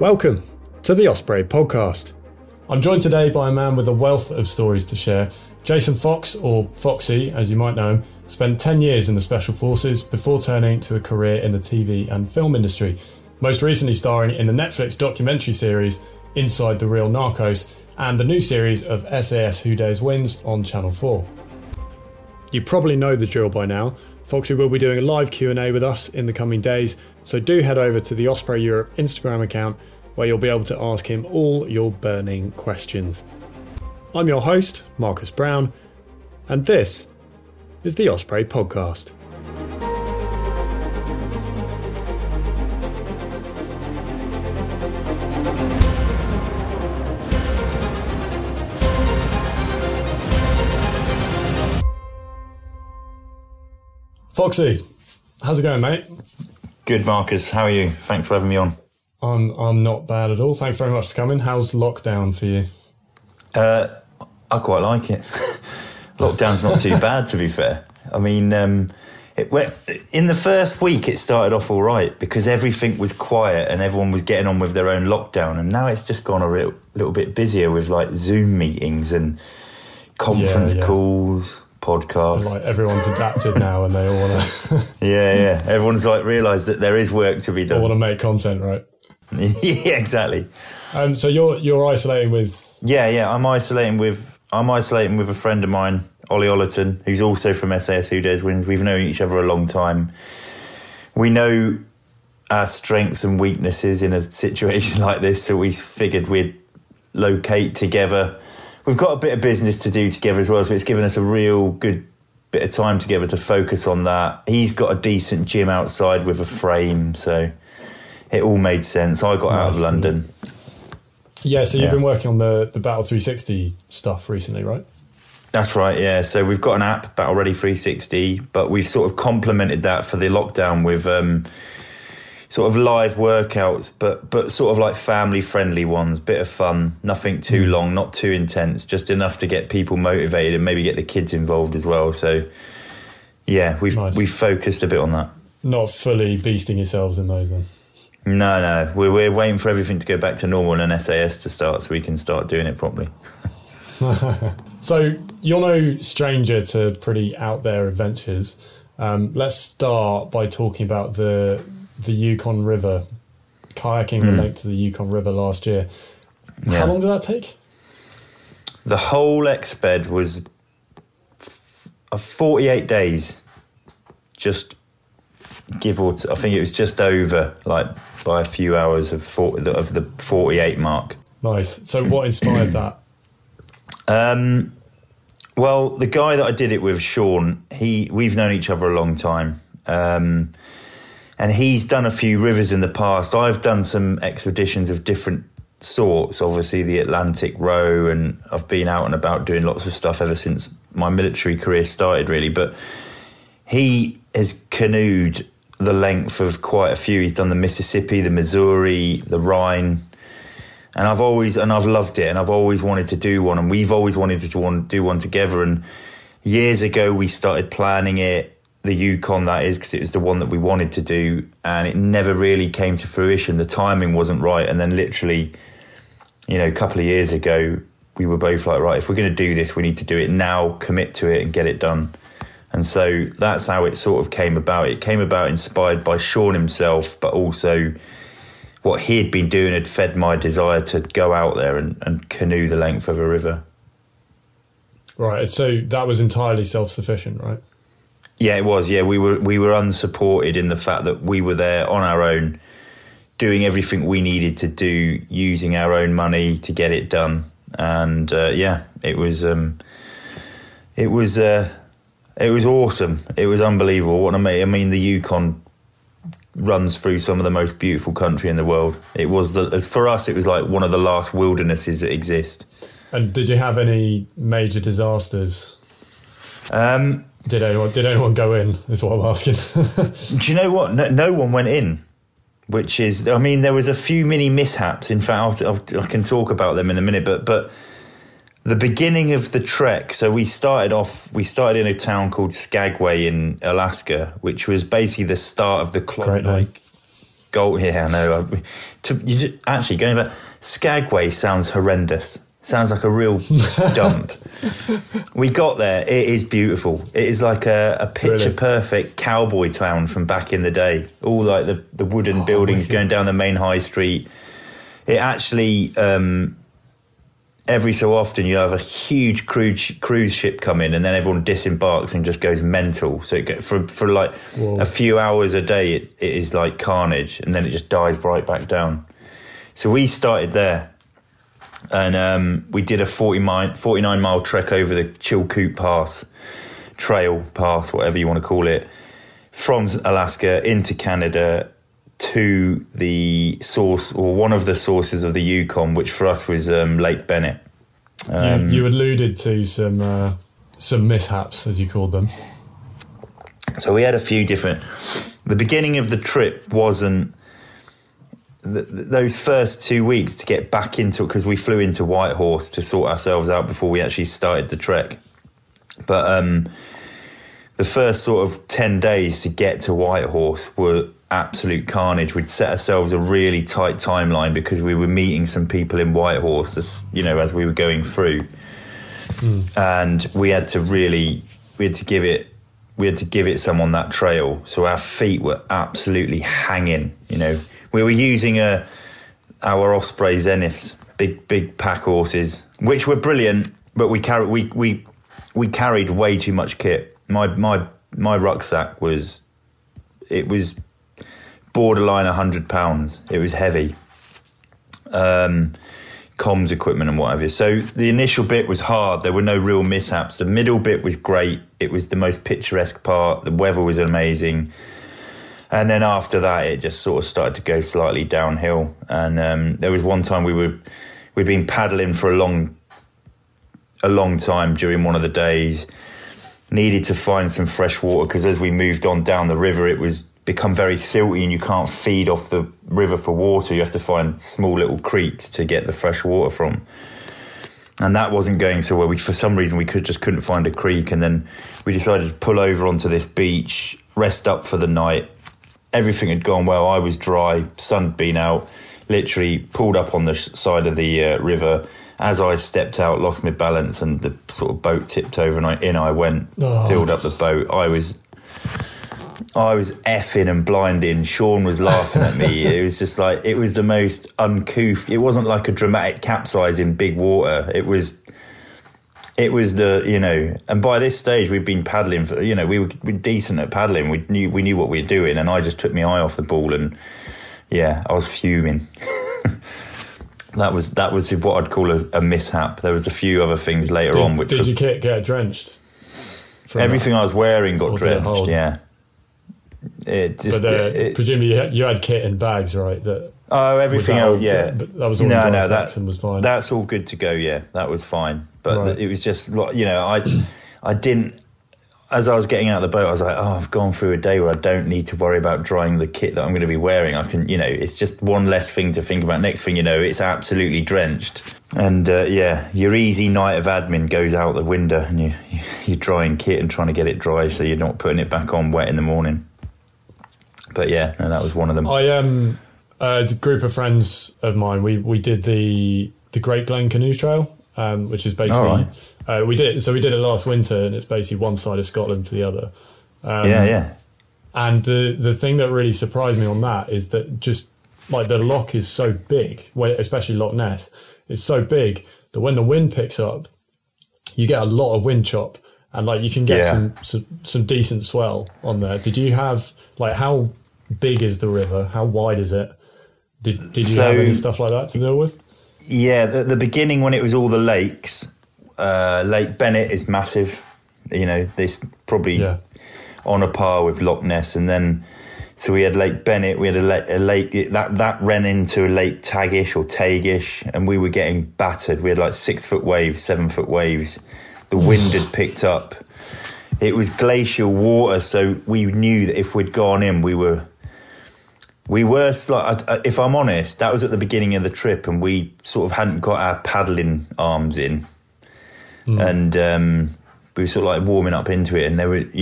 Welcome to the Osprey Podcast. I'm joined today by a man with a wealth of stories to share. Jason Fox, or Foxy as you might know him, spent 10 years in the Special Forces before turning to a career in the TV and film industry, most recently starring in the Netflix documentary series Inside the Real Narcos and the new series of SAS Who Dares Wins on Channel 4. You probably know the drill by now. Foxy will be doing a live Q&A with us in the coming days, so do head over to the Osprey Europe Instagram account where you'll be able to ask him all your burning questions. I'm your host, Marcus Brown, and this is the Osprey Podcast. Foxy, how's it going, mate? Good, Marcus. How are you? Thanks for having me on. I'm not bad at all. Thanks very much for coming. How's lockdown for you? I quite like it. Lockdown's not too bad, to be fair. I mean, it went, in the first week, it started off all right because everything was quiet and everyone was getting on with their own lockdown. And now it's just gone a little bit busier with like Zoom meetings and conference calls. Podcast. Like everyone's adapted now and they all want to... Everyone's like realised that there is work to be done. They want to make content, right? Yeah, exactly. So you're isolating with... Yeah, I'm isolating with a friend of mine, Ollie Ollerton, who's also from SAS Who Dares Wins. We've known each other a long time. We know our strengths and weaknesses in a situation like this, so we figured we'd locate together. We've got a bit of business to do together as well, so it's given us a real good bit of time together to focus on that. He's got a decent gym outside with a frame, so it all made sense. I got out of London. Yeah, so you've been working on the Battle 360 stuff recently, right? That's right, yeah. So we've got an app, Battle Ready 360, but we've sort of complemented that for the lockdown with... sort of live workouts, but sort of like family-friendly ones, bit of fun, nothing too long, not too intense, just enough to get people motivated and maybe get the kids involved as well. So, yeah, we've focused a bit on that. Not fully beasting yourselves in those then? No, we're waiting for everything to go back to normal and an SAS to start so we can start doing it properly. So you're no stranger to pretty out-there adventures. Let's start by talking about the Yukon River, kayaking the lake to the Yukon River last year. Yeah. How long did that take? The whole exped was 48 days, just give or take. I think it was just over, like by a few hours of the 48 mark. Nice. So what inspired that? Well, the guy that I did it with, Sean, we've known each other a long time. And he's done a few rivers in the past. I've done some expeditions of different sorts, obviously the Atlantic Row, and I've been out and about doing lots of stuff ever since my military career started, really. But he has canoed the length of quite a few. He's done the Mississippi, the Missouri, the Rhine. And I've loved it, and I've always wanted to do one, and we've always wanted to do one together. And years ago, we started planning it. The Yukon, that is, because it was the one that we wanted to do, and it never really came to fruition. The timing wasn't right, and then literally, a couple of years ago, we were both like, right, if we're going to do this, we need to do it now, commit to it, and get it done. And so that's how it sort of came about. It came about inspired by Sean himself, but also what he'd been doing had fed my desire to go out there and canoe the length of a river. Right, so that was entirely self-sufficient, right? Yeah, it was. Yeah, we were unsupported in the fact that we were there on our own, doing everything we needed to do, using our own money to get it done. And it was awesome. It was unbelievable. What I mean, the Yukon runs through some of the most beautiful country in the world. It was for us, it was like one of the last wildernesses that exist. And did you have any major disasters? Did anyone go in, is what I'm asking. Do you know what? No one went in, which is... I mean, there was a few mini mishaps. In fact, I can talk about them in a minute, but the beginning of the trek... So we started in a town called Skagway in Alaska, which was basically the start of the Klondike Skull. Yeah, I know. Actually, going back, Skagway sounds horrendous. Sounds like a real dump. We got there. It is beautiful. It is like a picture-perfect cowboy town from back in the day. All like the wooden buildings going down the main high street. It actually, every so often, you have a huge cruise ship come in and then everyone disembarks and just goes mental. So it for like a few hours a day, it is like carnage, and then it just dives right back down. So we started there. And we did a 49-mile trek over the Chilkoot Pass, trail path, whatever you want to call it, from Alaska into Canada to the source, or one of the sources of the Yukon, which for us was Lake Bennett. You alluded to some mishaps, as you called them. So we had a few different... The beginning of the trip wasn't... Those first 2 weeks to get back into it, because we flew into Whitehorse to sort ourselves out before we actually started the trek. But the first sort of 10 days to get to Whitehorse were absolute carnage. We'd set ourselves a really tight timeline because we were meeting some people in Whitehorse, as we were going through, and we had to give it some on that trail. So our feet were absolutely hanging. We were using our Osprey Zeniths, big pack horses, which were brilliant, but we carried way too much kit. My rucksack was borderline 100 pounds. It was heavy. Comms equipment and whatever. So the initial bit was hard. There were no real mishaps. The middle bit was great. It was the most picturesque part. The weather was amazing. And then after that, it just sort of started to go slightly downhill. And there was one time we'd been paddling for a long time during one of the days, needed to find some fresh water because as we moved on down the river, it was become very silty and you can't feed off the river for water. You have to find small little creeks to get the fresh water from. And that wasn't going so well. For some reason, we couldn't find a creek. And then we decided to pull over onto this beach, rest up for the night. Everything had gone well. I was dry, sun had been out, literally pulled up on the side of the river. As I stepped out, lost my balance and the sort of boat tipped over and I went, filled up the boat. I was effing and blinding. Sean was laughing at me. It was just like, it was the most uncouth. It wasn't like a dramatic capsize in big water. It was and by this stage we'd been paddling for, we were decent at paddling. We knew what we were doing, and I just took my eye off the ball, and I was fuming. That was what I'd call a mishap. There was a few other things later on. Which did your kit get drenched? Everything I was wearing got drenched. Yeah. It just. But presumably you had kit in bags, right? That. Oh, everything else, yeah. But that was all and was fine. That's all good to go, yeah. That was fine. But It was just, I didn't, as I was getting out of the boat, I was like, I've gone through a day where I don't need to worry about drying the kit that I'm going to be wearing. I can, it's just one less thing to think about. Next thing you know, it's absolutely drenched. And, your easy night of admin goes out the window, and you're drying kit and trying to get it dry so you're not putting it back on wet in the morning. But, that was one of them. A group of friends of mine, we did the Great Glen Canoe Trail, which is basically... we did it last winter, and it's basically one side of Scotland to the other. And the thing that really surprised me on that is that just, the loch is so big, especially Loch Ness, it's so big that when the wind picks up, you get a lot of wind chop, and, you can get some decent swell on there. Did you have, how big is the river? How wide is it? Did you have any stuff like that to deal with? Yeah, the beginning when it was all the lakes, Lake Bennett is massive. This probably on a par with Loch Ness. And then, so we had Lake Bennett, we had a lake that ran into a Lake Tagish or Tagish, and we were getting battered. We had 6-foot waves, 7-foot waves. The wind had picked up. It was glacial water, so we knew that if we'd gone in, we were if I'm honest, that was at the beginning of the trip, and we sort of hadn't got our paddling arms in, and we were sort of warming up into it. And there was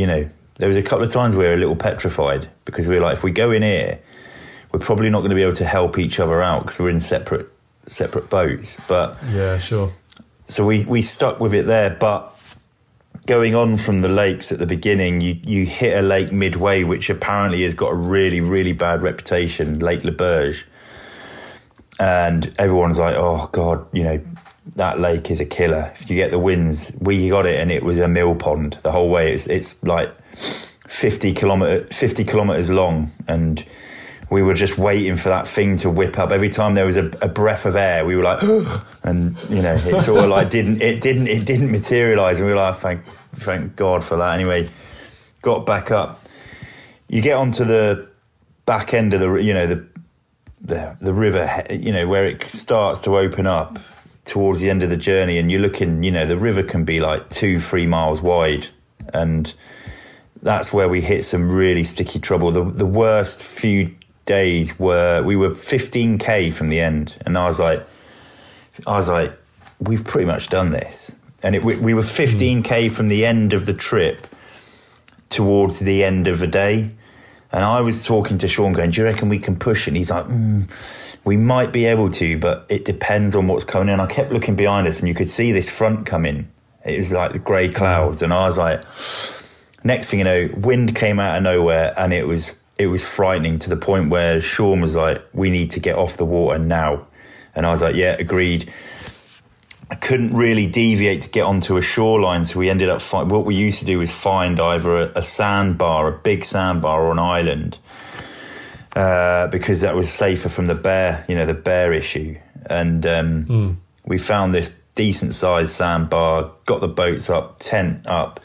a couple of times we were a little petrified because we were if we go in here, we're probably not going to be able to help each other out because we're in separate boats. But yeah, sure. So we stuck with it there. But going on from the lakes at the beginning, you hit a lake midway, which apparently has got a really, really bad reputation, Lake Leberge. And everyone's like, oh, God, you know, that lake is a killer. If you get the winds, we got it, and it was a mill pond the whole way. It's like 50 kilometers long, and we were just waiting for that thing to whip up. Every time there was a breath of air, we were like, and you know, it's all like it didn't materialize, and we were like, thank God for that. Anyway, got back up. You get onto the back end of the river, you know, where it starts to open up towards the end of the journey, and you're looking, you know, the river can be like 2-3 miles wide, and that's where we hit some really sticky trouble. The worst few days were, we were 15k from the end, and I was like, we've pretty much done this. And we were 15k from the end of the trip towards the end of the day, and I was talking to Sean going, do you reckon we can push it? And he's like, we might be able to, but it depends on what's coming in. I kept looking behind us, and you could see this front come in. It was like the grey clouds, and I was like, next thing you know, wind came out of nowhere, and it was frightening to the point where Sean was like, we need to get off the water now. And I was like, yeah, agreed. I couldn't really deviate to get onto a shoreline, so we ended up, what we used to do was find either a sandbar, a big sandbar, or an island. Because that was safer from the bear issue. And we found this decent sized sandbar, got the boats up, tent up,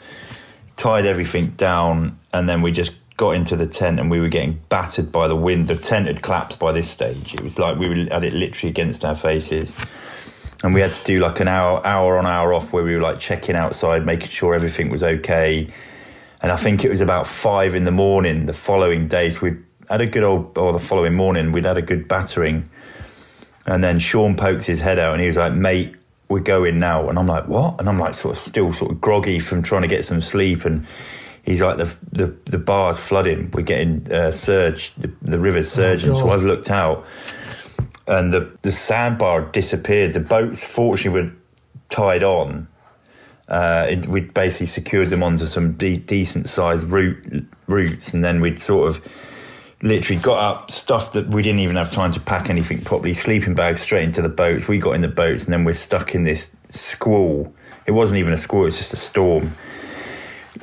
tied everything down, and then we just got into the tent, and we were getting battered by the wind. The tent had collapsed by this stage. It was like we had it literally against our faces. And we had to do like an hour on, hour off, where we were like checking outside, making sure everything was okay. And I think it was about 5 a.m. the following day. So we'd had a good the following morning, we'd had a good battering. And then Sean pokes his head out, and he was like, mate, we're going now. And I'm like, what? And I'm like still groggy from trying to get some sleep. And he's like, the bar's flooding. We're getting the river's surging. Oh, so I've looked out, and the sandbar disappeared. The boats, fortunately, were tied on. We'd basically secured them onto some decent-sized roots, and then we'd sort of literally got up, stuff that we didn't even have time to pack anything properly, sleeping bags straight into the boats. We got in the boats, and then we're stuck in this squall. It wasn't even a squall, it was just a storm.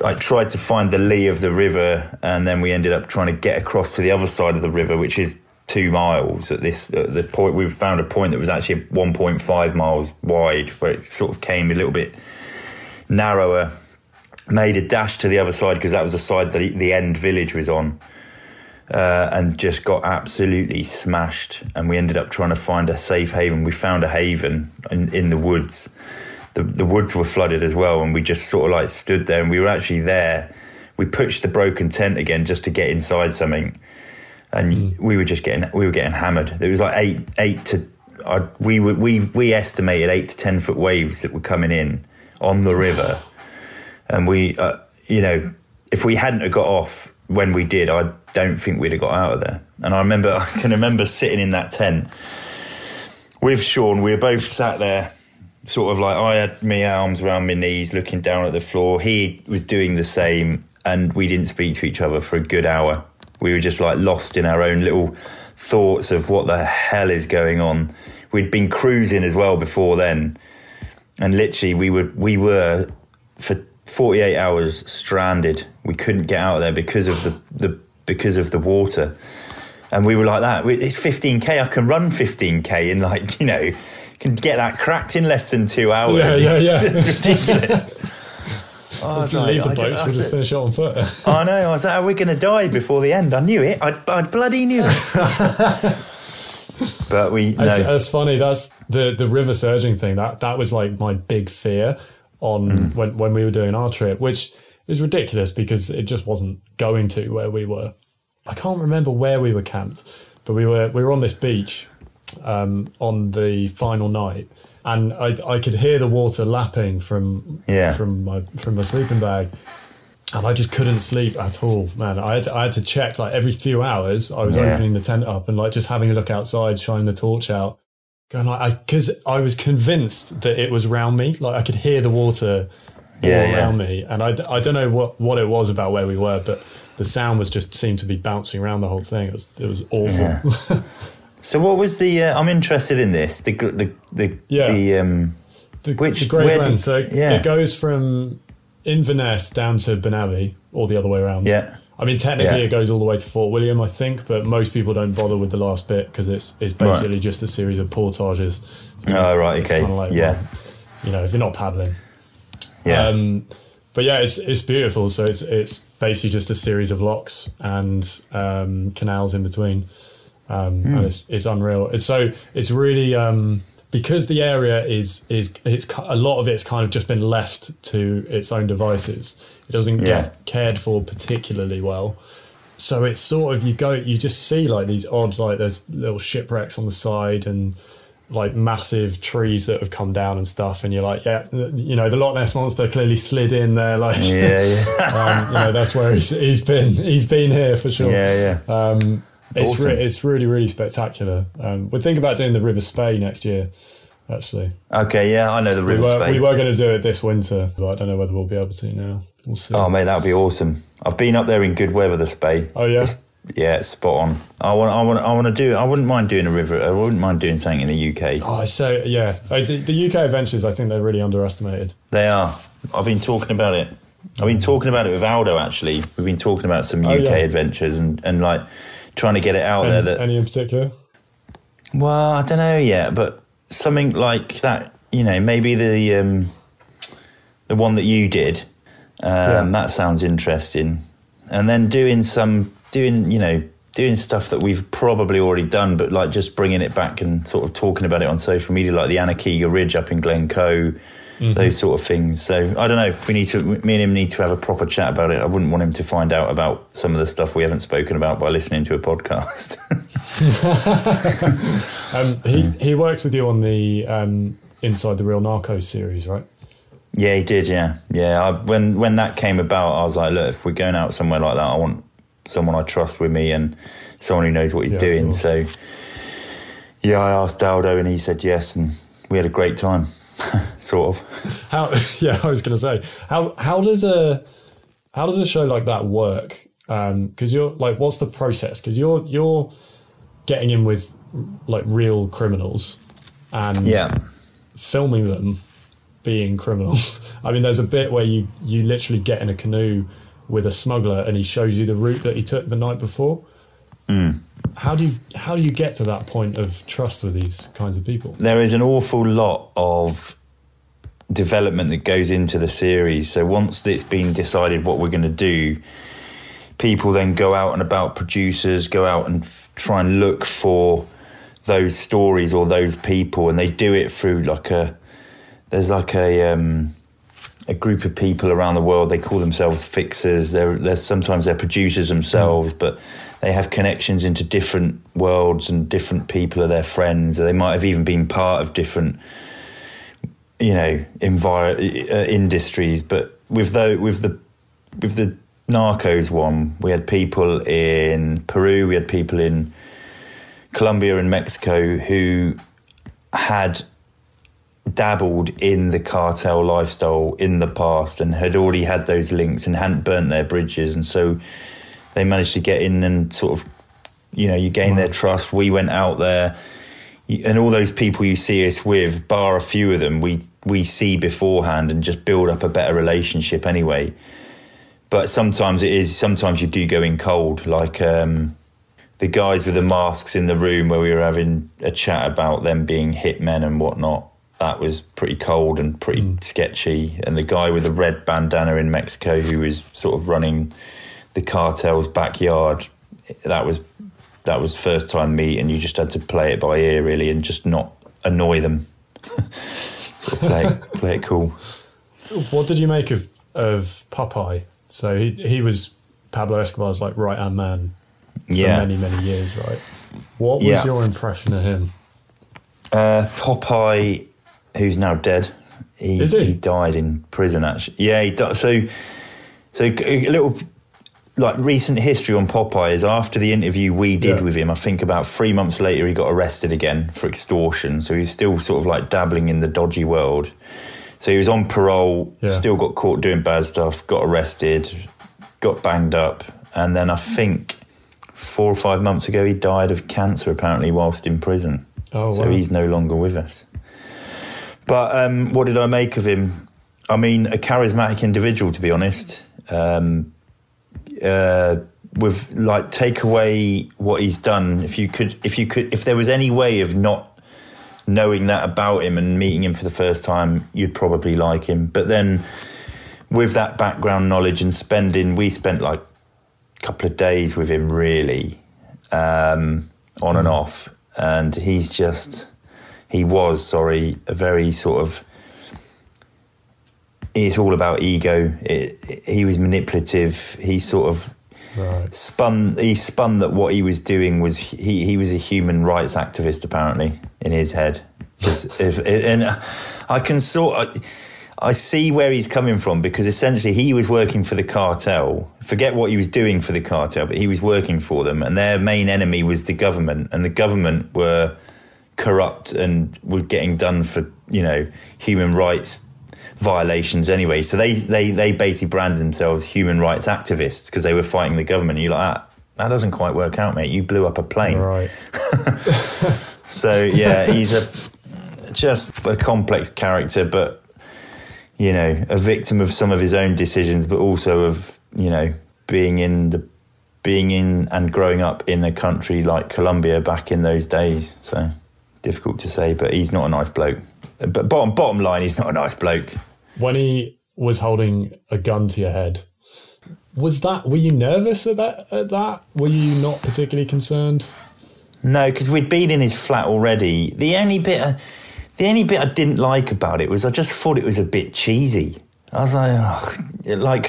I tried to find the lee of the river, and then we ended up trying to get across to the other side of the river, which is 2 miles at the point. We found a point that was actually 1.5 miles wide, where it sort of came a little bit narrower, made a dash to the other side, because that was the side that the end village was on. And just got absolutely smashed, and we ended up trying to find a safe haven. We found a haven in the woods. The woods were flooded as well, and we just sort of like stood there, and we were actually there. We pushed the broken tent again just to get inside something, and we were getting hammered. There was like we estimated 8 to 10 foot waves that were coming in on the river, and we you know, if we hadn't have got off when we did, I don't think we'd have got out of there. And I can remember sitting in that tent with Sean. We were both sat there, sort of like, I had my arms around my knees, looking down at the floor. He was doing the same, and we didn't speak to each other for a good hour. We were just like lost in our own little thoughts of what the hell is going on. We'd been cruising as well before then, and literally we were for 48 hours stranded. We couldn't get out of there because of the water, and we were like that. It's 15k. I can run 15k in, like, you know, can get that cracked in less than 2 hours. Yeah. It's ridiculous. I was like, leave the boat, we'll just finish it on foot. I know. I was like, we're going to die before the end. I knew it. I bloody knew it. But that's funny. That's the river surging thing. That was like my big fear when we were doing our trip, which is ridiculous because it just wasn't going to where we were. I can't remember where we were camped, but we were on this beach on the final night, and I could hear the water lapping from my sleeping bag, And I just couldn't sleep at all, man. I had to check, like, every few hours I was opening the tent up and, like, just having a look outside, shining the torch out, going, like, because I was convinced that it was round me. Like, I could hear the water around me. And I don't know what it was about where we were, but the sound was just seemed to be bouncing around the whole thing. It was awful. Yeah. So what was the? I'm interested in this. The Great Glen. It goes from Inverness down to Ben Abbey, or the other way around. Yeah. I mean, technically it goes all the way to Fort William, I think, but most people don't bother with the last bit because it's basically just a series of portages. So it's okay. Kind of like, well, if you're not paddling. Yeah. But yeah, it's beautiful. So it's basically just a series of locks and canals in between. And it's unreal. It's really because the area is a lot of it's kind of just been left to its own devices. It doesn't get cared for particularly well. So it's sort of you just see, like, these odd, like, there's little shipwrecks on the side and, like, massive trees that have come down and stuff, and you're like, the Loch Ness monster clearly slid in there, like, that's where he's been here for sure. It's awesome. It's really, really spectacular. We're thinking about doing the River Spey next year, actually. Okay, yeah, I know the River Spey. We were going to do it this winter, but I don't know whether we'll be able to now. We'll see. Oh mate, that would be awesome. I've been up there in good weather, the Spey. Oh yeah. It's spot on. I want to do. I wouldn't mind doing a river. I wouldn't mind doing something in the UK. Oh, so yeah, the UK adventures. I think they're really underestimated. They are. I've been talking about it with Aldo. Actually, we've been talking about some UK adventures and like trying to get it out there. That any in particular? Well, I don't know yet, but something like that. You know, maybe the one that you did. That sounds interesting. And then doing stuff that we've probably already done, but like just bringing it back and sort of talking about it on social media, like the Anarchy Ridge up in Glencoe, those sort of things. So I don't know. Me and him need to have a proper chat about it. I wouldn't want him to find out about some of the stuff we haven't spoken about by listening to a podcast. He worked with you on the Inside the Real Narcos series, right? Yeah, he did. Yeah, yeah. When that came about, I was like, look, if we're going out somewhere like that, I want someone I trust with me and someone who knows what he's doing. So I asked Aldo and he said yes, and we had a great time. Sort of. I was gonna say, how does a show like that work? Because you're like, what's the process? Because you're getting in with, like, real criminals and filming them being criminals. I mean, there's a bit where you literally get in a canoe with a smuggler and he shows you the route that he took the night before. How do you get to that point of trust with these kinds of people? There is an awful lot of development that goes into the series. So once it's been decided what we're going to do, people then go out and about, producers go out and try and look for those stories or those people, and they do it through a group of people around the world. They call themselves fixers. They're sometimes they're producers themselves, but they have connections into different worlds and different people are their friends. They might have even been part of different, industries. But with the Narcos one, we had people in Peru, we had people in Colombia and Mexico who had dabbled in the cartel lifestyle in the past and had already had those links and hadn't burnt their bridges, and so they managed to get in and sort of you gain their trust. We went out there and all those people you see us with, bar a few of them, we see beforehand and just build up a better relationship anyway. But sometimes you do go in cold, like the guys with the masks in the room where we were having a chat about them being hitmen and whatnot. That was pretty cold and pretty sketchy. And the guy with the red bandana in Mexico who was sort of running the cartel's backyard, that was first time meet, and you just had to play it by ear really and just not annoy them. play it cool. What did you make of Popeye? So he was Pablo Escobar's, like, right-hand man for many, many years, right? What was your impression of him? Popeye... who's now dead. He died in prison, actually. Yeah, he died. So So a little like recent history on Popeye is after the interview we did with him, I think about 3 months later, he got arrested again for extortion. So he's still sort of like dabbling in the dodgy world. So he was on parole, still got caught doing bad stuff, got arrested, got banged up. And then I think 4 or 5 months ago, he died of cancer apparently whilst in prison. Oh, wow. So he's no longer with us. But what did I make of him? I mean, a charismatic individual, to be honest. With like, take away what he's done. If there was any way of not knowing that about him and meeting him for the first time, you'd probably like him. But then with that background knowledge and we spent like a couple of days with him really, on and off. And he was a very sort of, it's all about ego. He was manipulative. He sort of spun that what he was doing was he was a human rights activist apparently in his head. I see where he's coming from, because essentially he was working for the cartel. Forget what he was doing for the cartel, but he was working for them, and their main enemy was the government, and the government were corrupt and were getting done for, you know, human rights violations anyway. So they basically branded themselves human rights activists because they were fighting the government. And you're like, that doesn't quite work out, mate. You blew up a plane. Right. So, yeah, he's just a complex character, but, you know, a victim of some of his own decisions, but also of, you know, being in and growing up in a country like Colombia back in those days. So difficult to say, but he's not a nice bloke. But bottom line, he's not a nice bloke. When he was holding a gun to your head, were you nervous at that? Were you not particularly concerned? No, because we'd been in his flat already. The only bit I didn't like about it was I just thought it was a bit cheesy. I was like,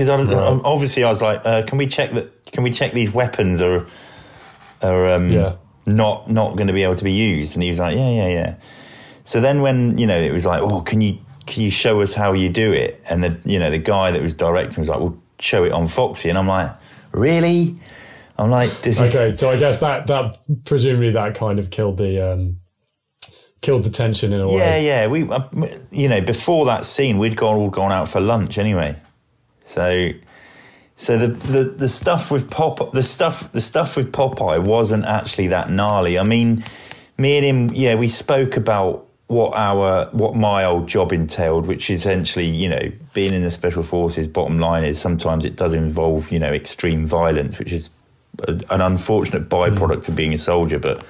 obviously I was like, can we check these weapons are not going to be able to be used? And he was like, yeah. So then when, you know, it was like, oh, can you show us how you do it? And the, you know, the guy that was directing was like, well, show it on Foxy. And I'm like, really? I'm like, so I guess that presumably that kind of killed the tension in a way. Yeah. We, you know, before that scene, we'd all gone out for lunch anyway. So the stuff with Popeye wasn't actually that gnarly. I mean, me and him, we spoke about what my old job entailed, which essentially, you know, being in the Special Forces, bottom line is sometimes it does involve, you know, extreme violence, which is an unfortunate byproduct of being a soldier. But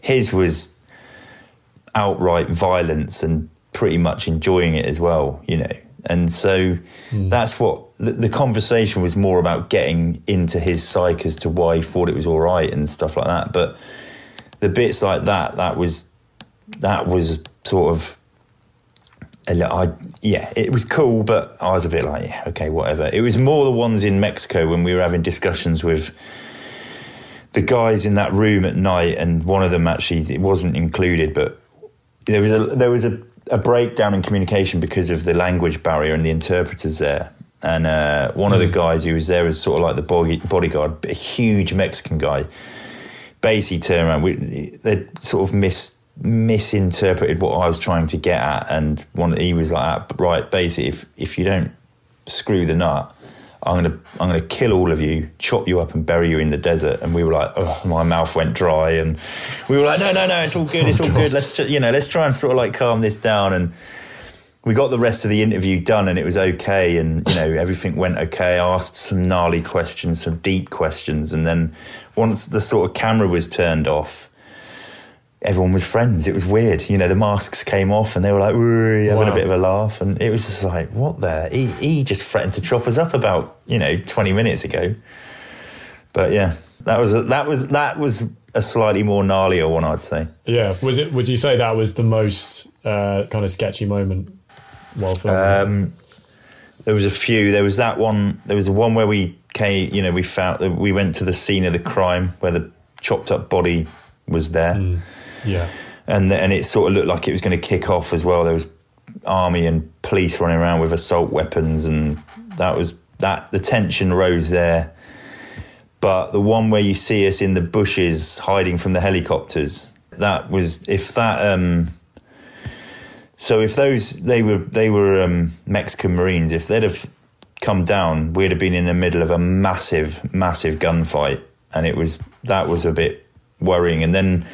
his was outright violence and pretty much enjoying it as well, you know. And so that's what the conversation was more about, getting into his psyche as to why he thought it was all right and stuff like that. But the bits like that was sort of, it was cool, but I was a bit like, okay, whatever. It was more the ones in Mexico when we were having discussions with the guys in that room at night, and one of them actually, it wasn't included, but there was a breakdown in communication because of the language barrier and the interpreters there. And one of the guys who was there was sort of like the bodyguard, a huge Mexican guy, basically turned around. They sort of misinterpreted what I was trying to get at, and he was like, right, basically, if you don't screw the nut, I'm gonna kill all of you, chop you up, and bury you in the desert. And we were like, oh, my mouth went dry, and we were like, no, it's all good, it's all good. Let's try and sort of like calm this down. And we got the rest of the interview done, and it was okay, and you know everything went okay. I asked some gnarly questions, some deep questions, and then once the sort of camera was turned off, everyone was friends. It was weird, you know. The masks came off, and they were like having a bit of a laugh, and it was just like, what there? He just threatened to chop us up about 20 minutes ago. But yeah, that was a slightly more gnarlier one, I'd say. Yeah, was it? Would you say that was the most kind of sketchy moment while filming? There was a few. There was that one. There was the one where we came. You know, we went to the scene of the crime where the chopped up body was there. Yeah. And it sort of looked like it was going to kick off as well. There was army and police running around with assault weapons, and that was that the tension rose there. But the one where you see us in the bushes hiding from the helicopters, that was, if that, so if those, they were Mexican Marines, if they'd have come down, we'd have been in the middle of a massive, massive gunfight. And it was, that was a bit worrying. And then,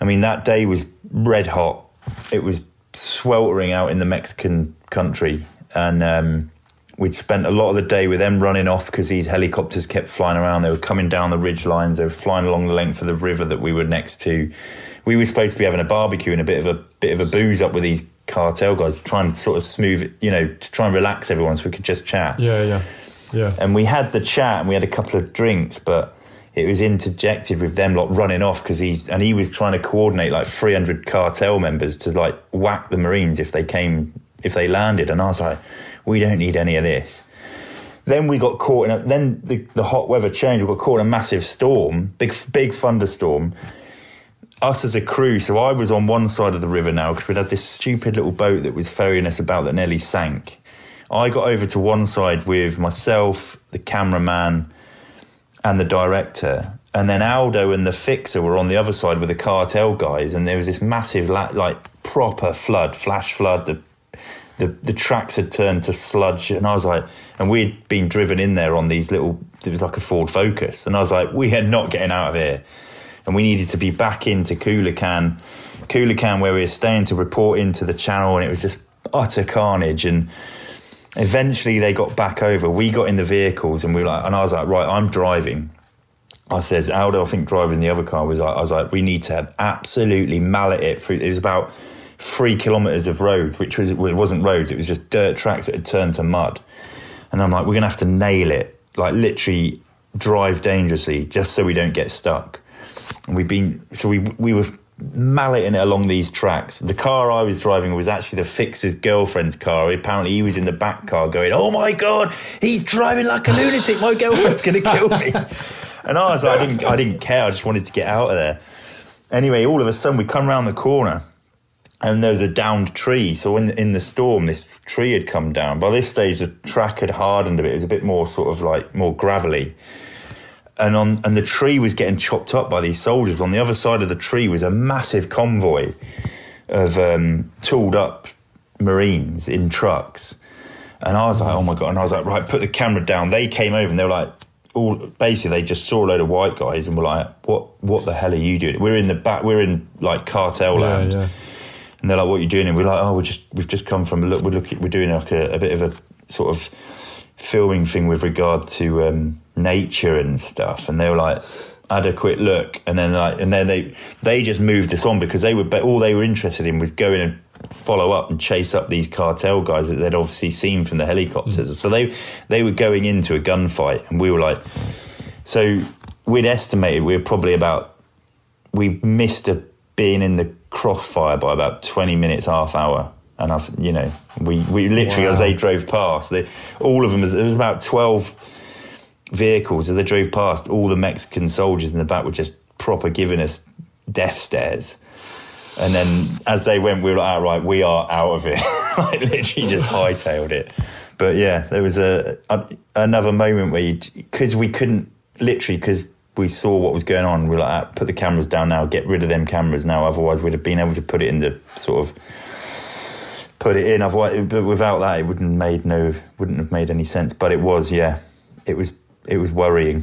I mean, that day was red hot. It was sweltering out in the Mexican country. And we'd spent a lot of the day with them running off because these helicopters kept flying around. They were coming down the ridge lines. They were flying along the length of the river that we were next to. We were supposed to be having a barbecue and a bit of a booze up with these cartel guys, trying to sort of smooth, you know, to try and relax everyone so we could just chat. Yeah. And we had the chat and we had a couple of drinks, but it was interjected with them like running off because he was trying to coordinate like 300 cartel members to like whack the Marines if they landed. And I was like, we don't need any of this. Then we got caught in the hot weather changed. We got caught in a massive storm, big thunderstorm. Us as a crew, so I was on one side of the river now because we'd had this stupid little boat that was ferrying us about that nearly sank. I got over to one side with myself, the cameraman, and the director. And then Aldo and the fixer were on the other side with the cartel guys. And there was this massive, like, proper flood, flash flood. The tracks had turned to sludge. And I was like, and we'd been driven in there on these little, it was like a Ford Focus. And I was like, we are not getting out of here. And we needed to be back into Coulacan where we were staying to report into the channel. And it was just utter carnage. And eventually they got back over. We got in the vehicles and we were like, and I was like, right, I'm driving. I says, Aldo, I think driving the other car was like, I was like, we need to absolutely mallet it through. It was about 3 kilometers of roads, which was, well, it wasn't roads. It was just dirt tracks that had turned to mud. And I'm like, we're going to have to nail it. Like literally drive dangerously just so we don't get stuck. And we were malleting it along these tracks. The car I was driving was actually the fixer's girlfriend's car. Apparently he was in the back car going, oh my God, he's driving like a lunatic. My girlfriend's going to kill me. And I was like, I didn't care. I just wanted to get out of there. Anyway, all of a sudden we come round the corner and there was a downed tree. So in the storm, this tree had come down. By this stage, the track had hardened a bit. It was a bit more sort of like more gravelly. And the tree was getting chopped up by these soldiers. On the other side of the tree was a massive convoy of tooled up Marines in trucks. And I was like, oh my God. And I was like, right, put the camera down. They came over and they were like, basically they just saw a load of white guys and were like, what the hell are you doing? We're in the back, we're in like cartel land. Yeah. And they're like, what are you doing? And we're like, oh, we've just come from, we're doing like a bit of a sort of filming thing with regard to nature and stuff. And they were like, had a quick look, and then they just moved us on because all they were interested in was going and follow up and chase up these cartel guys that they'd obviously seen from the helicopters. So they were going into a gunfight, and we were like, so we'd estimated we missed being in the crossfire by about 20 minutes, half hour. And I've, you know, we literally, wow, as they drove past, all of them, there was about 12 vehicles as they drove past. All the Mexican soldiers in the back were just proper giving us death stares. And then as they went, we were like, all right, we are out of it. Like literally just hightailed it. But yeah, there was another moment where because we saw what was going on. We were like, put the cameras down now, get rid of them cameras now. Otherwise we'd have been able to put it in, otherwise, but without that, it wouldn't have made any sense. But it was worrying.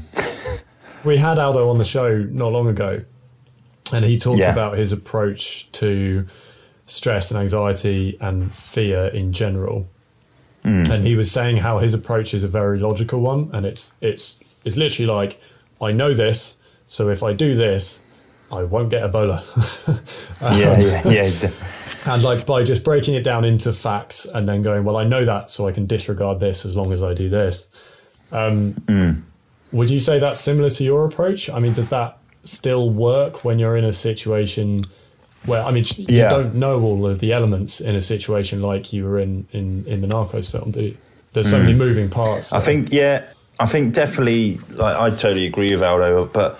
We had Aldo on the show not long ago, and he talked about his approach to stress and anxiety and fear in general. Mm. And he was saying how his approach is a very logical one, and it's literally like, I know this, so if I do this, I won't get Ebola. Yeah, exactly. And like by just breaking it down into facts and then going, well, I know that, so I can disregard this as long as I do this. Would you say that's similar to your approach? I mean, does that still work when you're in a situation where, I mean, you don't know all of the elements in a situation like you were in the Narcos film, do you? There's so many moving parts there. I think definitely, like, I totally agree with Aldo, but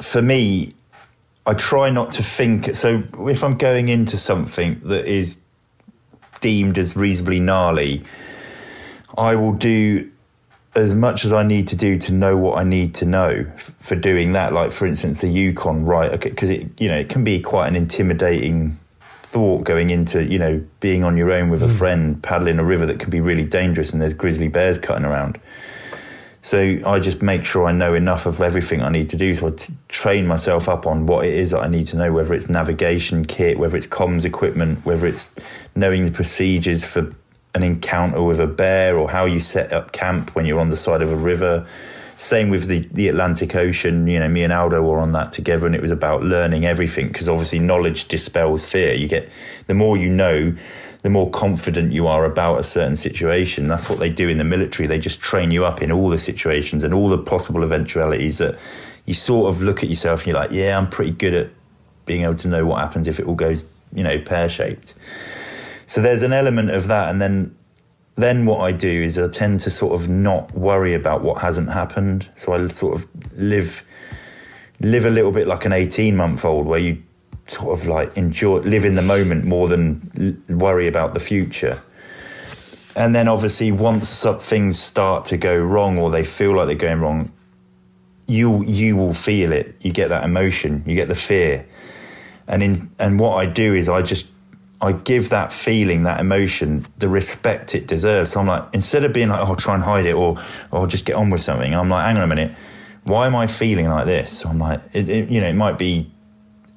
for me, I try not to think. So if I'm going into something that is deemed as reasonably gnarly, I will do as much as I need to do to know what I need to know for doing that, like, for instance, the Yukon, right? Okay, because it can be quite an intimidating thought going into, you know, being on your own with a friend paddling a river that can be really dangerous and there's grizzly bears cutting around. So I just make sure I know enough of everything I need to do. So I train myself up on what it is that I need to know, whether it's navigation kit, whether it's comms equipment, whether it's knowing the procedures for an encounter with a bear or how you set up camp when you're on the side of a river. Same with the Atlantic Ocean. You know, me and Aldo were on that together, and it was about learning everything, because obviously knowledge dispels fear. You get, the more you know, the more confident you are about a certain situation. That's what they do in the military. They just train you up in all the situations and all the possible eventualities that you sort of look at yourself and you're like, yeah, I'm pretty good at being able to know what happens if it all goes, you know, pear-shaped. So there's an element of that. And then what I do is I tend to sort of not worry about what hasn't happened. So I sort of live a little bit like an 18-month-old, where you sort of like live in the moment more than worry about the future. And then obviously once things start to go wrong, or they feel like they're going wrong, you will feel it. You get that emotion, you get the fear. And what I do is I give that feeling, that emotion, the respect it deserves. So I'm like, instead of being like, oh, try and hide it, or I'll just get on with something, I'm like, hang on a minute, why am I feeling like this? So I'm like, it might be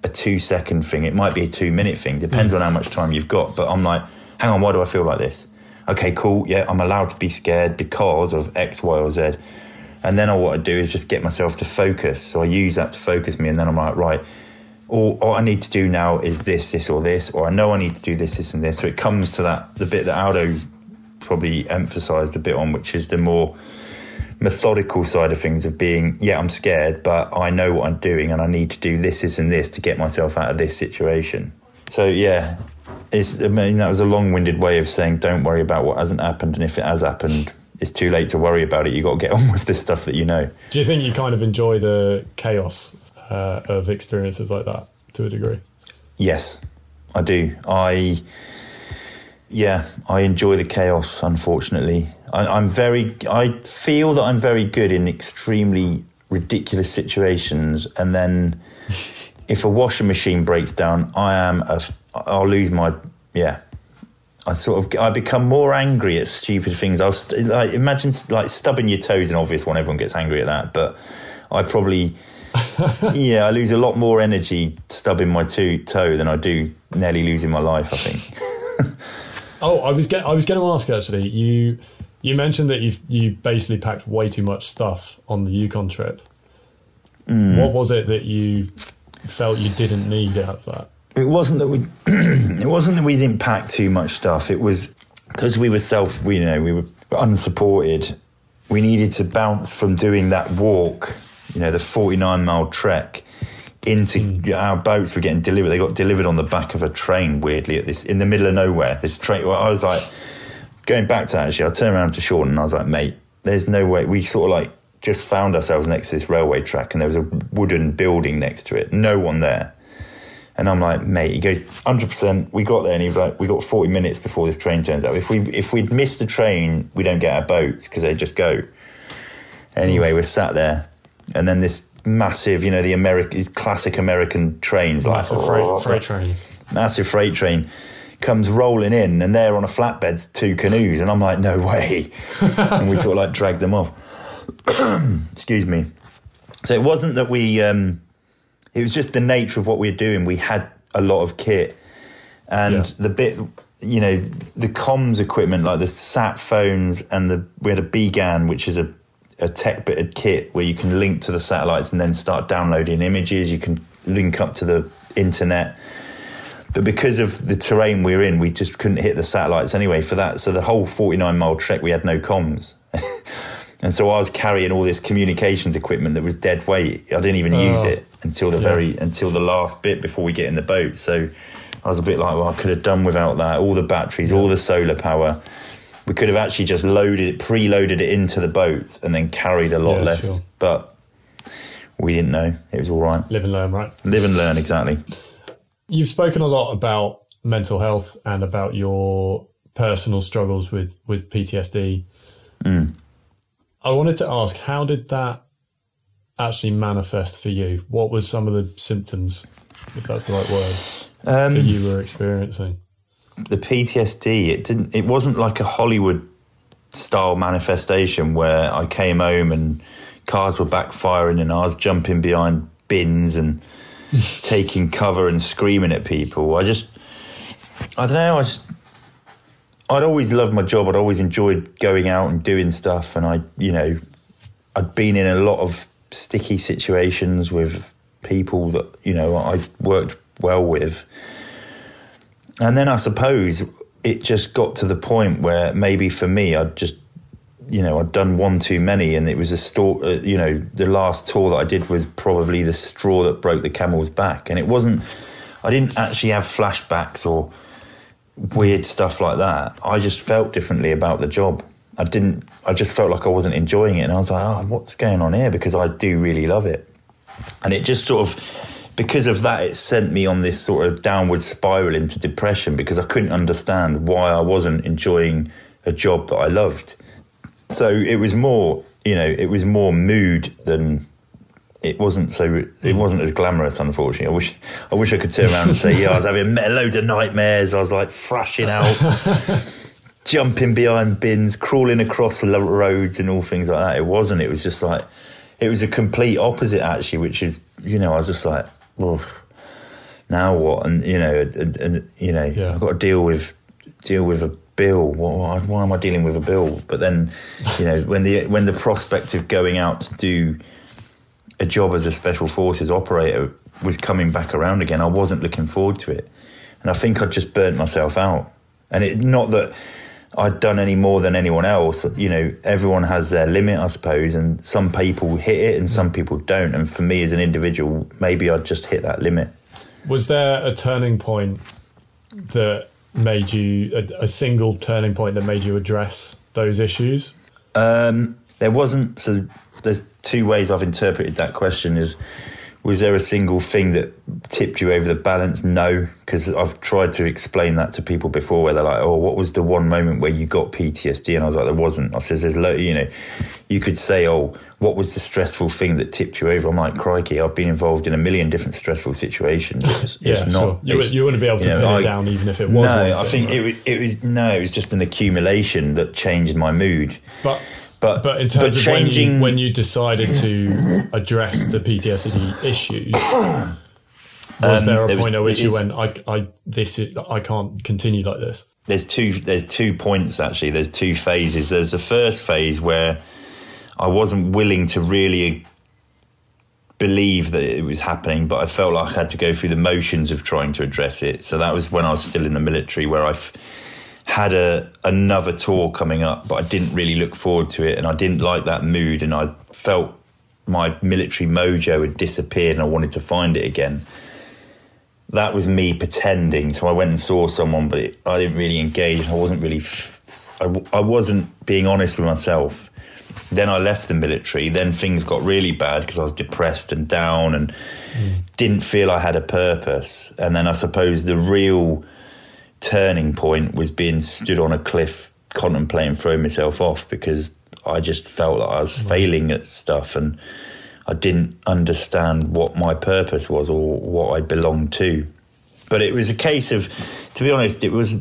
a 2-second thing, it might be a 2-minute thing, depends on how much time you've got. But I'm like, hang on, why do I feel like this? Okay, cool, yeah, I'm allowed to be scared because of X, Y, or Z. And then what I do is just get myself to focus. So I use that to focus me, and then I'm like, right, all I need to do now is this, or this, or I know I need to do this, and this. So it comes to that, the bit that Aldo probably emphasised a bit on, which is the more methodical side of things, of being, yeah, I'm scared, but I know what I'm doing and I need to do this and this to get myself out of this situation. So yeah, that was a long-winded way of saying don't worry about what hasn't happened, and if it has happened, it's too late to worry about it. You got to get on with the stuff that you know. Do you think you kind of enjoy the chaos of experiences like that to a degree? Yes, I do. I enjoy the chaos, unfortunately. I feel that I'm very good in extremely ridiculous situations, and then if a washing machine breaks down, I'll lose my, yeah. I become more angry at stupid things. Imagine like stubbing your toes, an obvious one, everyone gets angry at that, but I probably, I lose a lot more energy stubbing my toe than I do nearly losing my life, I think. Oh, I was going to ask, actually, you mentioned that you basically packed way too much stuff on the Yukon trip. What was it that you felt you didn't need out of that? It wasn't that we didn't pack too much stuff. It was because we were unsupported. We needed to bounce from doing that walk, you know, the 49-mile trek, into our boats were getting delivered. They got delivered on the back of a train, weirdly, in the middle of nowhere. This train. Well, I was like, going back to that, actually, I turned around to Sean and I was like, mate, there's no way. We sort of like just found ourselves next to this railway track, and there was a wooden building next to it. No one there. And I'm like, mate, he goes, 100%, we got there. And he was like, we got 40 minutes before this train turns out. If we'd missed the train, we don't get our boats, because they just go. Anyway, we're sat there. And then this massive, you know, the classic American trains, massive freight train comes rolling in, and there on a flatbed's 2 canoes, and I'm like, no way. And we sort of like dragged them off. Excuse me. So it wasn't that we it was just the nature of what we were doing. We had a lot of kit, and the bit, you know, the comms equipment, like the sat phones, and we had a BGAN, which is a tech bit of kit where you can link to the satellites and then start downloading images. You can link up to the internet, but because of the terrain we're in, we just couldn't hit the satellites anyway for that. So the whole 49-mile trek, we had no comms. And so I was carrying all this communications equipment that was dead weight. I didn't even use it until the last bit before we get in the boat. So I was a bit like, well, I could have done without that. All the batteries, all the solar power. We could have actually just preloaded it into the boat and then carried a lot less. Sure. But we didn't know. It was all right. Live and learn, right? Live and learn, exactly. You've spoken a lot about mental health and about your personal struggles with PTSD. I wanted to ask, how did that actually manifest for you? What was some of the symptoms, if that's the right word, that you were experiencing? The PTSD, it wasn't like a Hollywood style manifestation where I came home and cars were backfiring and I was jumping behind bins and taking cover and screaming at people. I'd always loved my job. I'd always enjoyed going out and doing stuff. And I'd been in a lot of sticky situations with people that, I worked well with. And then I suppose it just got to the point where maybe for me, I'd just, I'd done one too many, and it was the last tour that I did was probably the straw that broke the camel's back. And I didn't actually have flashbacks or weird stuff like that. I just felt differently about the job. I just felt like I wasn't enjoying it. And I was like, oh, what's going on here? Because I do really love it. And it just sort of, because of that, it sent me on this sort of downward spiral into depression, because I couldn't understand why I wasn't enjoying a job that I loved. So it was more, it was more mood than it wasn't as glamorous, unfortunately. I wish I could turn around and say, yeah, I was having loads of nightmares. I was like thrashing out, jumping behind bins, crawling across roads and all things like that. It wasn't. It was just like, it was a complete opposite, actually, which is, I was just like, well, now what? And, I've got to deal with a bill. Why am I dealing with a bill? But then, when the prospect of going out to do a job as a Special Forces operator was coming back around again, I wasn't looking forward to it. And I think I just burnt myself out. And it, not that I'd done any more than anyone else. Everyone has their limit, I suppose, and some people hit it and some people don't. And for me as an individual, maybe I'd just hit that limit. Was there a turning point that made you, a single turning point that made you address those issues? There wasn't. So there's two ways I've interpreted that question. Was there a single thing that tipped you over the balance? No, because I've tried to explain that to people before where they're like, oh, what was the one moment where you got PTSD? And I was like, there wasn't. I says, there's you could say, oh, what was the stressful thing that tipped you over? I'm like, crikey, I've been involved in a million different stressful situations. It's not. Sure. You wouldn't be able to pin it down even if it was. No, I think it was just an accumulation that changed my mood. But in terms of when you decided to address the PTSD issues, was there a point at which you went, I can't continue like this? There's two points, actually. There's two phases. There's the first phase where I wasn't willing to really believe that it was happening, but I felt like I had to go through the motions of trying to address it. So that was when I was still in the military, where I had another tour coming up, but I didn't really look forward to it, and I didn't like that mood, and I felt my military mojo had disappeared and I wanted to find it again. That was me pretending. So I went and saw someone, but I didn't really engage. I wasn't really... I wasn't being honest with myself. Then I left the military. Then things got really bad because I was depressed and down and didn't feel I had a purpose. And then I suppose the real turning point was being stood on a cliff contemplating throwing myself off, because I just felt that I was failing at stuff and I didn't understand what my purpose was or what I belonged to. But it was a case of, to be honest, it was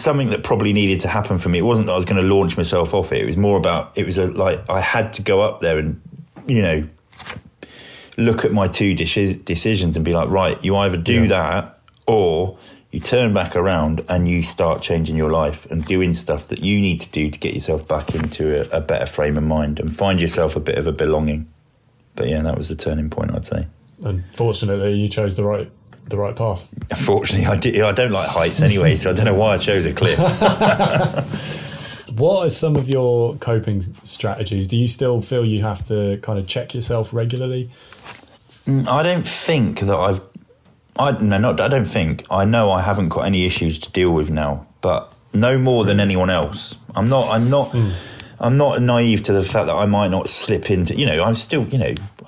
something that probably needed to happen for me. It wasn't that I was going to launch myself off it. It was more about, I had to go up there and, look at my two decisions and be like, right, you either do that or... you turn back around and you start changing your life and doing stuff that you need to do to get yourself back into a better frame of mind and find yourself a bit of a belonging. But yeah, that was the turning point, I'd say. And fortunately, you chose the right path. Fortunately, I do. I don't like heights anyway, so I don't know why I chose a cliff. What are some of your coping strategies? Do you still feel you have to kind of check yourself regularly? I don't think that I know I haven't got any issues to deal with now, but no more than anyone else. I'm not naive to the fact that I might not slip into, I'm still,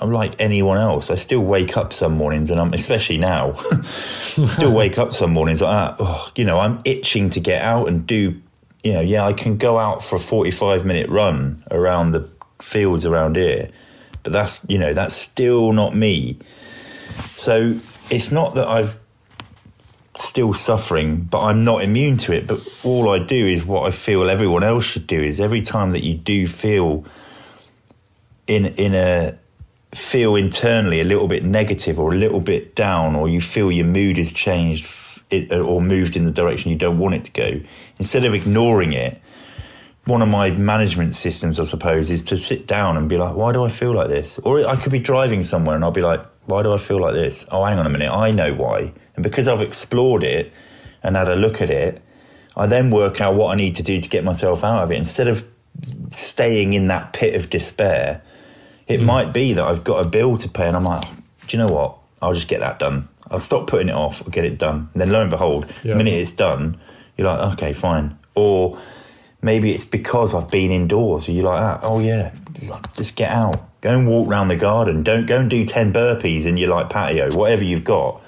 I'm like anyone else. I still wake up some mornings and especially now, still wake up some mornings like that. Oh, I'm itching to get out and do you know, yeah, I can go out for a 45-minute run around the fields around here, but that's, you know, that's still not me. So it's not that I've still suffering, but I'm not immune to it. But all I do is what I feel everyone else should do, is every time that you do feel feel internally a little bit negative or a little bit down, or you feel your mood has changed or moved in the direction you don't want it to go, instead of ignoring it, one of my management systems, I suppose, is to sit down and be like, why do I feel like this? Or I could be driving somewhere and I'll be like, why do I feel like this? Oh, hang on a minute, I know why. And because I've explored it and had a look at it, I then work out what I need to do to get myself out of it. Instead of staying in that pit of despair, it might be that I've got a bill to pay and I'm like, do you know what? I'll just get that done. I'll stop putting it off. I'll get it done. And then lo and behold, the minute it's done, you're like, okay, fine. Or maybe it's because I've been indoors. Or you're like, oh yeah, just get out. Go and walk around the garden. Don't go and do 10 burpees in your like patio. Whatever you've got,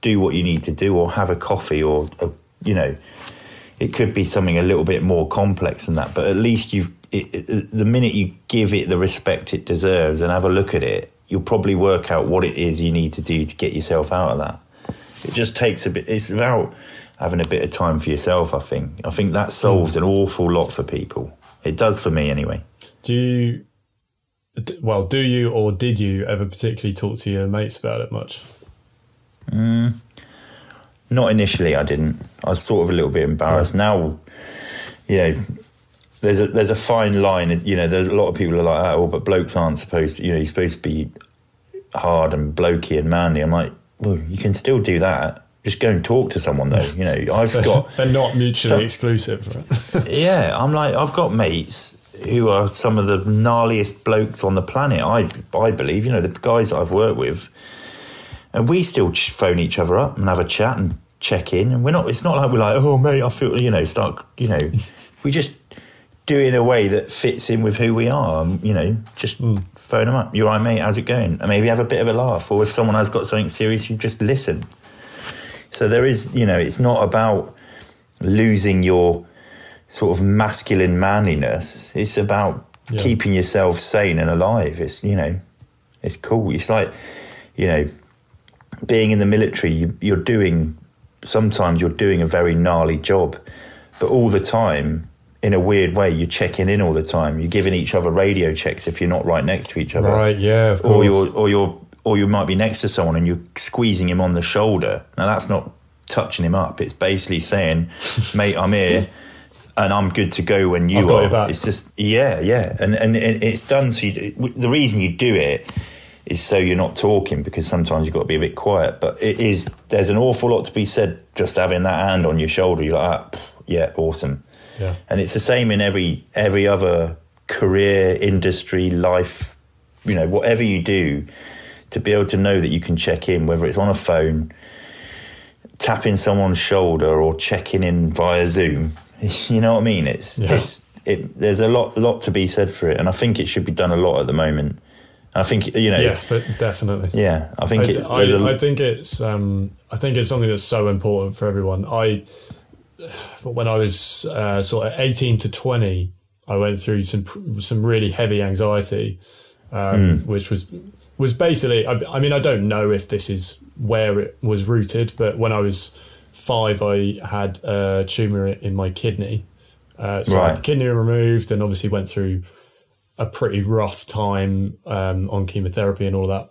do what you need to do, or have a coffee, or, you know, it could be something a little bit more complex than that. But at least the minute you give it the respect it deserves and have a look at it, you'll probably work out what it is you need to do to get yourself out of that. It just takes a bit. It's about having a bit of time for yourself, I think. I think that solves an awful lot for people. It does for me anyway. Do you or did you ever particularly talk to your mates about it much? Not initially, I didn't. I was sort of a little bit embarrassed. Now, you know, there's a fine line. You know, there's a lot of people are like, oh, but blokes aren't supposed to, you know, you're supposed to be hard and blokey and manly. I'm like, well, you can still do that. Just go and talk to someone, though. You know, I've got... They're not mutually exclusive, right? Yeah, I'm like, I've got mates who are some of the gnarliest blokes on the planet, I believe. You know, the guys that I've worked with, and we still phone each other up and have a chat and check in. And we're not, it's not like we're like, oh, mate, I feel, you know, start, you know, we just do it in a way that fits in with who we are. You know, just phone them up. You're right, mate, how's it going? And maybe have a bit of a laugh. Or if someone has got something serious, you just listen. So there is, you know, it's not about losing your sort of masculine manliness. It's about keeping yourself sane and alive. It's, you know, it's cool. It's like, you know, being in the military, you're doing a very gnarly job, but all the time, in a weird way, you're checking in all the time. You're giving each other radio checks if you're not right next to each other. Right, yeah, of course. Or you might be next to someone and you're squeezing him on the shoulder. Now, that's not touching him up. It's basically saying, mate, I'm here and I'm good to go when you are. It's just, yeah. And it's done. So the reason you do it is so you're not talking, because sometimes you've got to be a bit quiet. But it is, there's an awful lot to be said just having that hand on your shoulder. You're like, ah, yeah, awesome. Yeah. And it's the same in every other career, industry, life, you know, whatever you do. To be able to know that you can check in, whether it's on a phone, tapping someone's shoulder, or checking in via Zoom, you know what I mean? There's a lot to be said for it, and I think it should be done a lot at the moment. I think, you know, definitely. Yeah, I think I think it's something that's so important for everyone. When I was sort of 18 to 20, I went through some really heavy anxiety, which was basically, I mean, I don't know if this is where it was rooted, but when I was 5, I had a tumour in my kidney. I had the kidney removed and obviously went through a pretty rough time on chemotherapy and all that.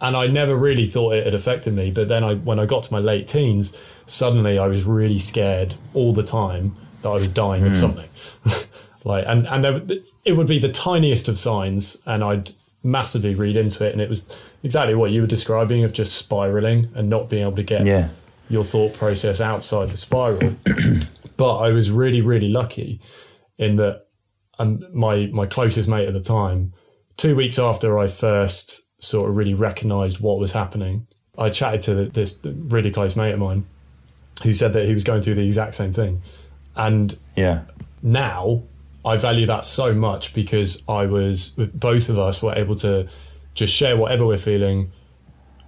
And I never really thought it had affected me. But then when I got to my late teens, suddenly I was really scared all the time that I was dying of something. It would be the tiniest of signs, and I'd massively read into it. And it was exactly what you were describing, of just spiralling and not being able to get your thought process outside the spiral. But I was really, really lucky in that my closest mate at the time, 2 weeks after I first sort of really recognised what was happening, I chatted to this really close mate of mine who said that he was going through the exact same thing. And now... I value that so much, because both of us were able to just share whatever we're feeling,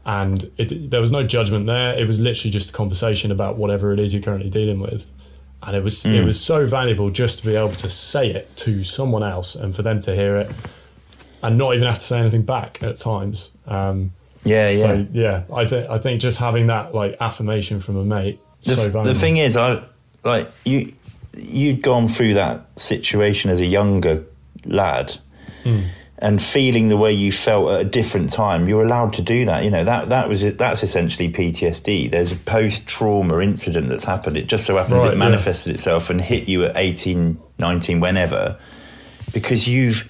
And there was no judgment there. It was literally just a conversation about whatever it is you're currently dealing with. And it was so valuable just to be able to say it to someone else and for them to hear it and not even have to say anything back at times. I think just having that like affirmation from a mate is so valuable. The thing is, you'd gone through that situation as a younger lad. Mm. And feeling the way you felt at a different time, you're allowed to do that. You know, that's essentially PTSD. There's a post-trauma incident that's happened. It just so happens it manifested itself and hit you at 18, 19, whenever, because you've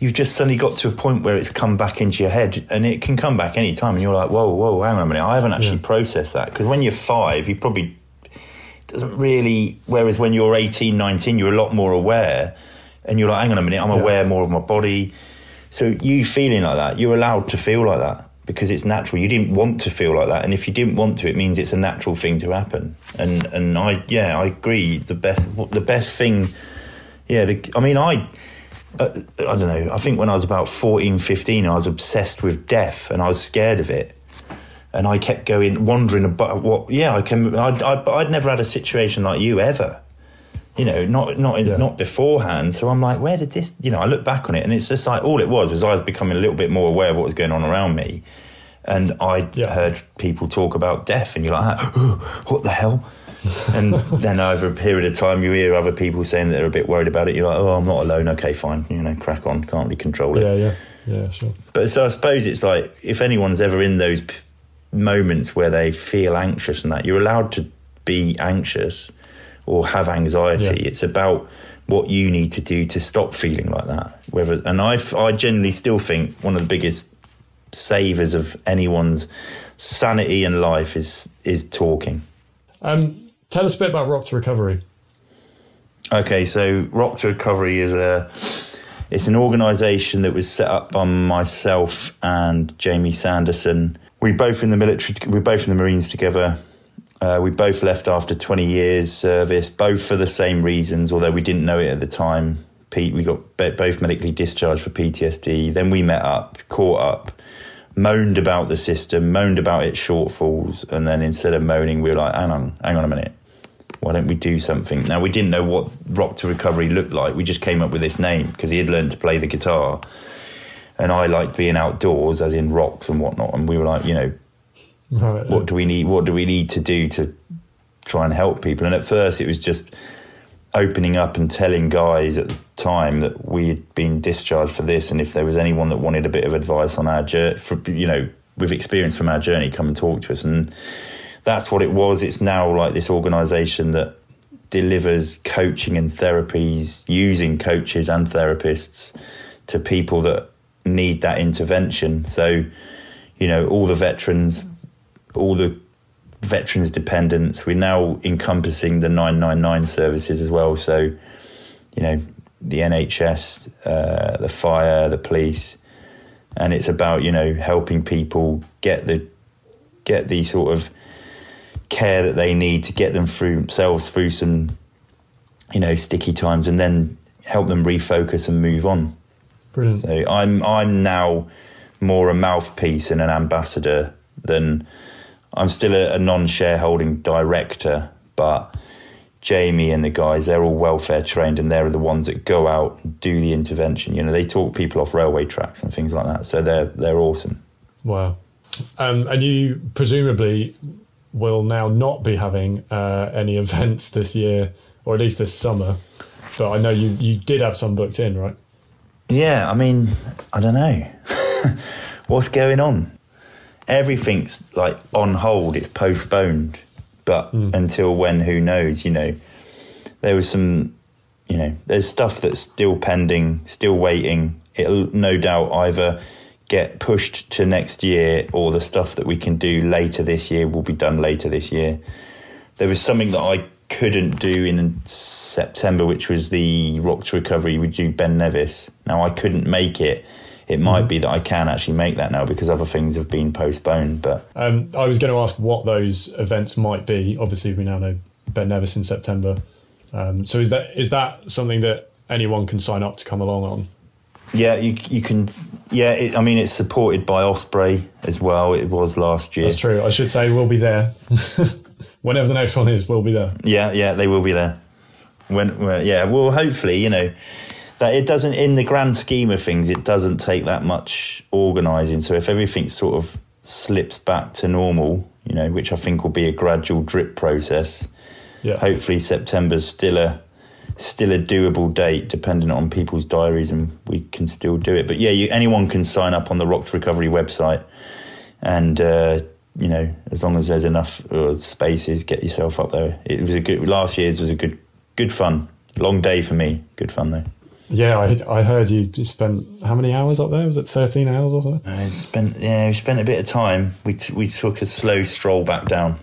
just suddenly got to a point where it's come back into your head, and it can come back any time. And you're like, whoa, hang on a minute, I haven't actually processed that. Because when you're 5, you probably doesn't really. Whereas when you're 18, 19, you're a lot more aware. And you're like, hang on a minute, I'm aware more of my body. So you feeling like that, you're allowed to feel like that because it's natural. You didn't want to feel like that. And if you didn't want to, it means it's a natural thing to happen. And I agree. The best thing, yeah. I don't know. I think when I was about 14, 15, I was obsessed with death and I was scared of it. And I kept wandering about I'd never had a situation like you ever. You know, not beforehand. So I'm like, where did this? You know, I look back on it, and it's just like all it was I was becoming a little bit more aware of what was going on around me, and I heard people talk about death, and you're like, oh, what the hell? And then over a period of time, you hear other people saying that they're a bit worried about it. You're like, oh, I'm not alone. Okay, fine. You know, crack on. Can't really control it. Yeah, sure. But so I suppose it's like if anyone's ever in those moments where they feel anxious and that, you're allowed to be anxious. Or have anxiety. Yeah. It's about what you need to do to stop feeling like that. I generally still think one of the biggest savers of anyone's sanity and life is talking. Tell us a bit about Rock to Recovery. Okay, so Rock to Recovery is an organisation that was set up by myself and Jamie Sanderson. We're both in the military. We're both in the Marines together. We both left after 20 years service, both for the same reasons, although we didn't know it at the time. We got both medically discharged for PTSD. Then we met up, caught up, moaned about the system, moaned about its shortfalls. And then instead of moaning, we were like, hang on a minute. Why don't we do something? Now, we didn't know what Rock to Recovery looked like. We just came up with this name because he had learned to play the guitar. And I liked being outdoors, as in rocks and whatnot. And we were like, you know, what do we need? What do we need to do to try and help people? And at first, it was just opening up and telling guys at the time that we had been discharged for this, and if there was anyone that wanted a bit of advice on our journey, you know, with experience from our journey, come and talk to us. And that's what it was. It's now like this organisation that delivers coaching and therapies using coaches and therapists to people that need that intervention. So, you know, all the veterans. All the veterans' dependents. We're now encompassing the 999 services as well. So, you know, the NHS, the fire, the police, and it's about, you know, helping people get the sort of care that they need to get them through some, you know, sticky times, and then help them refocus and move on. Brilliant. So I'm now more a mouthpiece and an ambassador than. I'm still a non-shareholding director, but Jamie and the guys, they're all welfare trained, and they're the ones that go out and do the intervention. You know, they talk people off railway tracks and things like that. So they're awesome. Wow. And you presumably will now not be having any events this year, or at least this summer. But I know you did have some booked in, right? Yeah, I mean, I don't know. What's going on? Everything's like on hold, it's postponed, but until when, who knows, you know. There was some, you know, there's stuff that's still pending, still waiting. It'll no doubt either get pushed to next year, or the stuff that we can do later this year will be done later this year. There was something that I couldn't do in September, which was the Rock to Recovery. We do Ben Nevis. Now, I couldn't make it. It might be that I can actually make that now because other things have been postponed. But I was going to ask what those events might be. Obviously, we now know Ben Nevis in September. So is that something that anyone can sign up to come along on? Yeah, you can. Yeah, it's supported by Osprey as well. It was last year. That's true. I should say we'll be there. Whenever the next one is, we'll be there. Yeah, they will be there. Well, hopefully, that it doesn't, in the grand scheme of things, it doesn't take that much organising. So if everything sort of slips back to normal, which I think will be a gradual drip process. Yeah. Hopefully September's still a doable date, depending on people's diaries, and we can still do it. But yeah, anyone can sign up on the Rock to Recovery website, and as long as there's enough spaces, get yourself up there. It was last year's was a good fun. Long day for me. Good fun though. Yeah, I heard you spent how many hours up there? Was it 13 hours or so? We spent a bit of time. We took a slow stroll back down.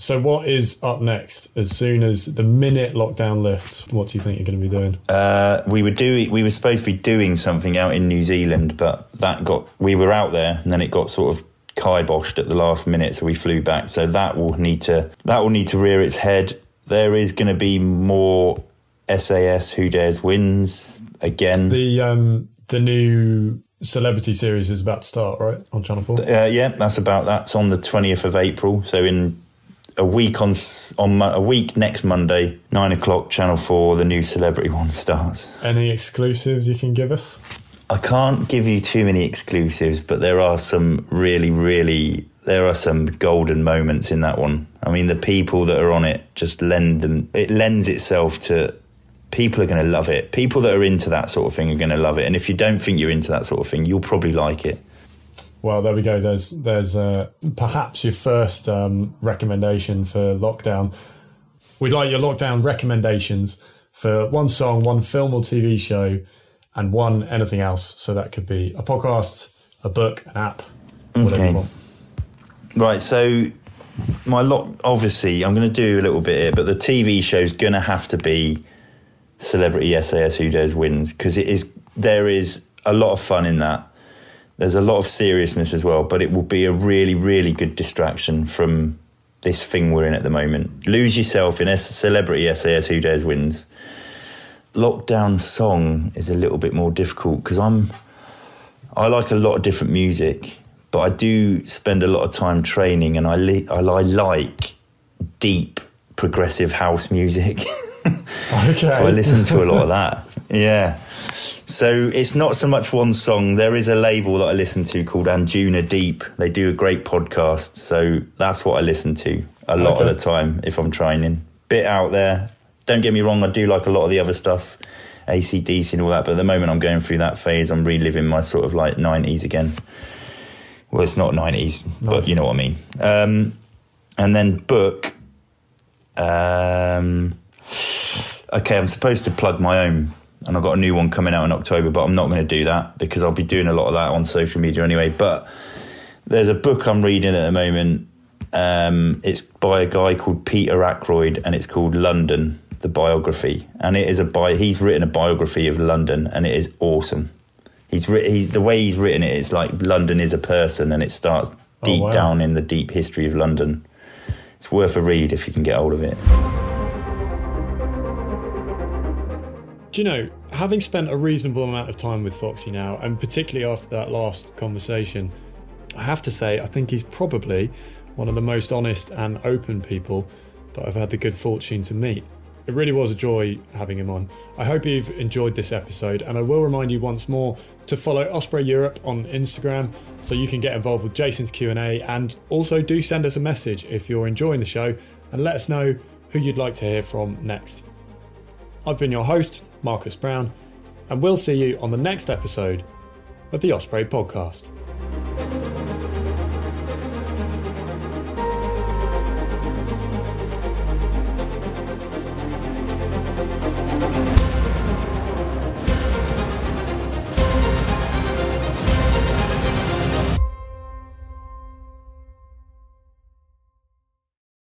So what is up next? As soon as the minute lockdown lifts, what do you think you're going to be doing? We were supposed to be doing something out in New Zealand, but we were out there and then it got sort of kiboshed at the last minute, so we flew back. So that will need to rear its head. There is going to be more SAS Who Dares Wins again. The new Celebrity series is about to start, right, on Channel 4? That's on the 20th of April. So in a week next Monday, 9:00, Channel 4, the new Celebrity one starts. Any exclusives you can give us? I can't give you too many exclusives, but there are some really golden moments in that one. I mean, the people that are on it just lends itself to, people are going to love it. People that are into that sort of thing are going to love it. And if you don't think you're into that sort of thing, you'll probably like it. Well, there we go. There's perhaps your first recommendation for lockdown. We'd like your lockdown recommendations for one song, one film or TV show, and one anything else. So that could be a podcast, a book, an app, whatever you want. Right, so obviously I'm going to do a little bit here, but the TV show's going to have to be Celebrity SAS Who Dares Wins, because there is a lot of fun in that. There's a lot of seriousness as well, but it will be a really, really good distraction from this thing we're in at the moment. Lose yourself in Celebrity SAS Who Dares Wins. Lockdown song is a little bit more difficult because I like a lot of different music, but I do spend a lot of time training, and I like deep progressive house music. Okay. So I listen to a lot of that. Yeah. So it's not so much one song. There is a label that I listen to called Anjuna Deep. They do a great podcast. So that's what I listen to a lot of the time if I'm training. Bit out there. Don't get me wrong, I do like a lot of the other stuff, AC/DC and all that. But at the moment I'm going through that phase. I'm reliving my sort of like 90s again. Well, it's not 90s, nice. But you know what I mean. And then book. Okay, I'm supposed to plug my own, and I've got a new one coming out in October, but I'm not going to do that because I'll be doing a lot of that on social media anyway. But there's a book I'm reading at the moment. It's by a guy called Peter Ackroyd, and it's called London, the biography. And it is he's written a biography of London, and it is awesome. The way he's written it, it's like London is a person, and it starts deep down in the deep history of London. It's worth a read if you can get hold of it. Do you know, having spent a reasonable amount of time with Foxy now, and particularly after that last conversation, I have to say I think he's probably one of the most honest and open people that I've had the good fortune to meet. It really was a joy having him on. I hope you've enjoyed this episode, and I will remind you once more to follow Osprey Europe on Instagram so you can get involved with Jason's Q&A, and also do send us a message if you're enjoying the show and let us know who you'd like to hear from next. I've been your host, Marcus Brown, and we'll see you on the next episode of the Osprey Podcast.